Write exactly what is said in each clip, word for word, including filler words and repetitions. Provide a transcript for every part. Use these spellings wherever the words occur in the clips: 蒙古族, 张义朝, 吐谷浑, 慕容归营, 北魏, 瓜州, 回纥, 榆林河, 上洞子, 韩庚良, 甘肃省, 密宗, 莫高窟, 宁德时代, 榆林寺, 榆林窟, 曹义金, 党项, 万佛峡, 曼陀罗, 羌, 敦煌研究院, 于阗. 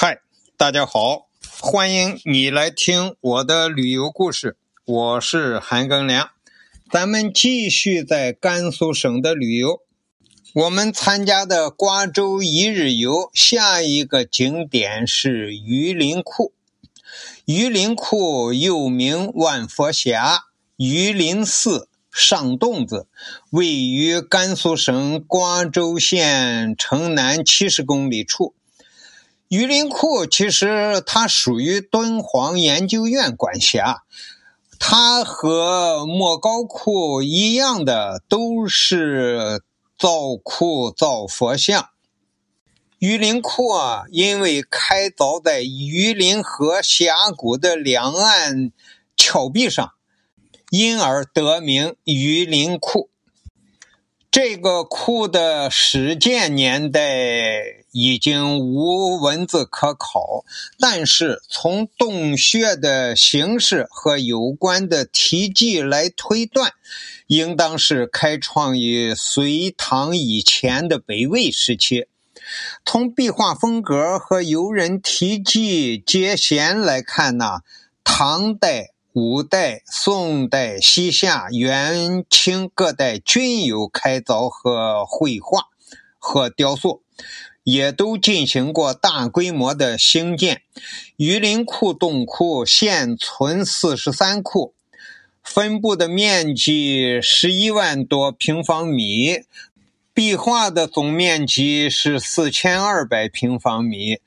嗨，大家好，欢迎你来听我的旅游故事，我是韩庚良。咱们继续在甘肃省的旅游，我们参加的瓜州一日游，下一个景点是榆林库。榆林库又名万佛峡、榆林寺、上洞子，位于甘肃省瓜州县城南七十公里处。榆林库其实它属于敦煌研究院管辖，它和莫高窟一样的都是造库造佛像。榆林库啊，因为开凿在榆林河峡谷的两岸峭壁上，因而得名榆林库。这个库的始建年代已经无文字可考，但是从洞穴的形式和有关的题记来推断，应当是开创于隋唐以前的北魏时期。从壁画风格和游人题记结衔来看呢、啊，唐代、五代、宋代、西夏、元清各代均有开凿和绘画和雕塑，也都进行过大规模的兴建。榆林库洞窟现存四十三库，分布的面积十一万多平方米，壁画的总面积是四千二百平方米，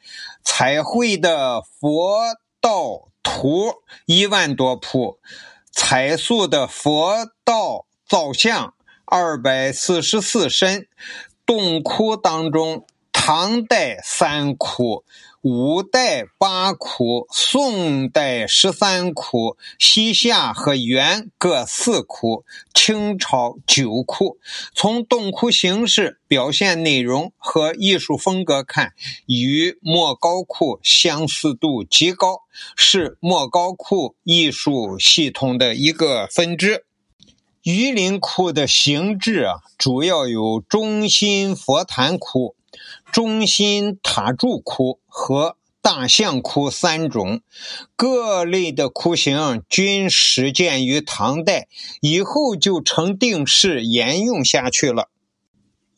彩绘的佛道图一万多幅，彩塑的佛道造像二百四十四身。洞窟当中，唐代三窟，五代八窟，宋代十三窟，西夏和元各四窟，清朝九窟。从洞窟形式、表现内容和艺术风格看，与莫高窟相似度极高，是莫高窟艺术系统的一个分支。榆林窟的形制啊，主要有中心佛坛窟、中心塔柱窟和大象窟三种，各类的窟形均始建于唐代，以后就成定式沿用下去了。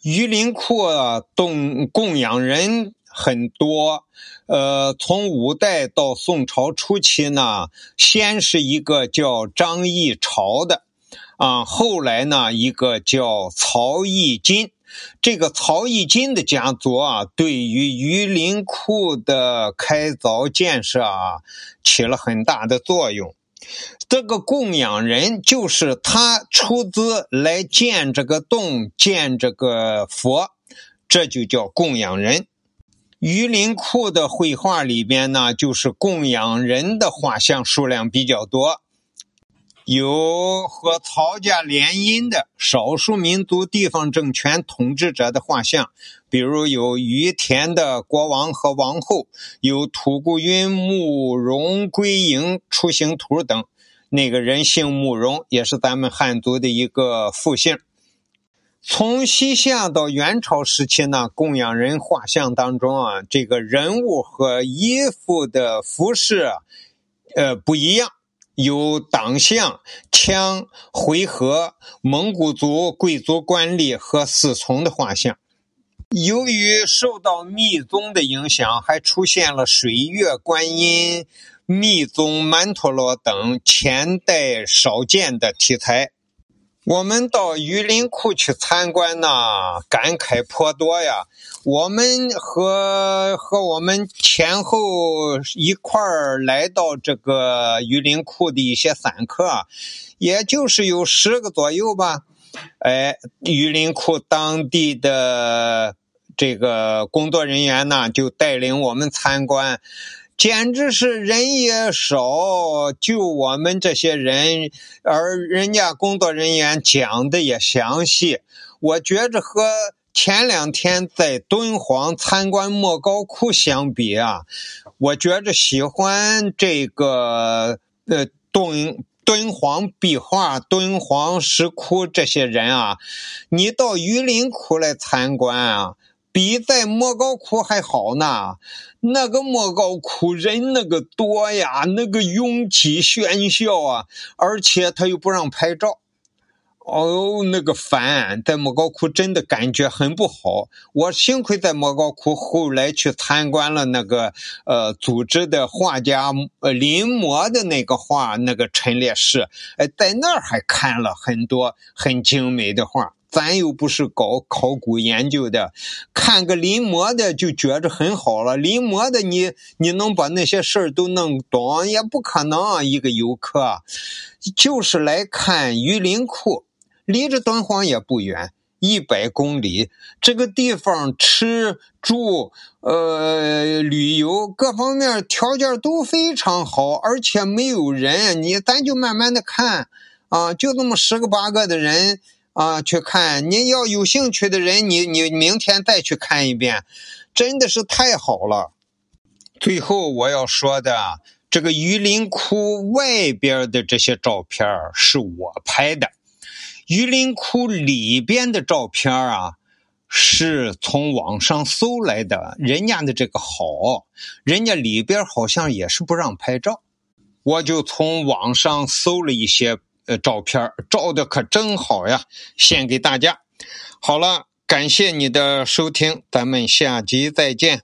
榆林窟洞供养人很多，呃，从五代到宋朝初期呢，先是一个叫张义朝的，啊，后来呢一个叫曹义金。这个曹义金的家族啊，对于榆林库的开凿建设啊，起了很大的作用。这个供养人就是他出资来建这个洞、建这个佛，这就叫供养人。榆林库的绘画里边呢，就是供养人的画像数量比较多。有和曹家联姻的少数民族地方政权统治者的画像，比如有于阗的国王和王后，有吐谷浑慕容归营出行图等。那个人姓慕容，也是咱们汉族的一个复姓。从西夏到元朝时期呢，供养人画像当中啊，这个人物和衣服的服饰呃不一样，有党项、羌、回纥、蒙古族贵族官吏和侍从的画像。由于受到密宗的影响，还出现了水月观音、密宗曼陀罗等前代少见的题材。我们到榆林库去参观呢，感慨颇多呀。我们和和我们前后一块儿来到这个榆林库的一些散客啊，也就是有十个左右吧。哎，榆林库当地的这个工作人员呢，就带领我们参观。简直是人也少，就我们这些人，而人家工作人员讲的也详细。我觉着和前两天在敦煌参观莫高窟相比啊，我觉着喜欢这个呃敦敦煌壁画、敦煌石窟这些人啊，你到榆林窟来参观啊，比在莫高窟还好呢。那个莫高窟人那个多呀，那个拥挤喧嚣啊，而且他又不让拍照。哦，那个烦，在莫高窟真的感觉很不好。我幸亏在莫高窟后来去参观了那个呃组织的画家呃临摹的那个画，那个陈列室，哎、呃，在那儿还看了很多很精美的画。咱又不是搞考古研究的，看个临摹的就觉着很好了。临摹的你你能把那些事儿都弄懂也不可能、啊、一个游客就是来看榆林窟，离着敦煌也不远，一百公里。这个地方吃住呃旅游各方面条件都非常好，而且没有人，你咱就慢慢的看啊，就这么十个八个的人。啊，去看，你要有兴趣的人，你你明天再去看一遍，真的是太好了。最后我要说的，这个榆林窟外边的这些照片是我拍的，榆林窟里边的照片啊，是从网上搜来的，人家的这个好，人家里边好像也是不让拍照，我就从网上搜了一些呃，照片照的可真好呀，献给大家。好了，感谢你的收听，咱们下集再见。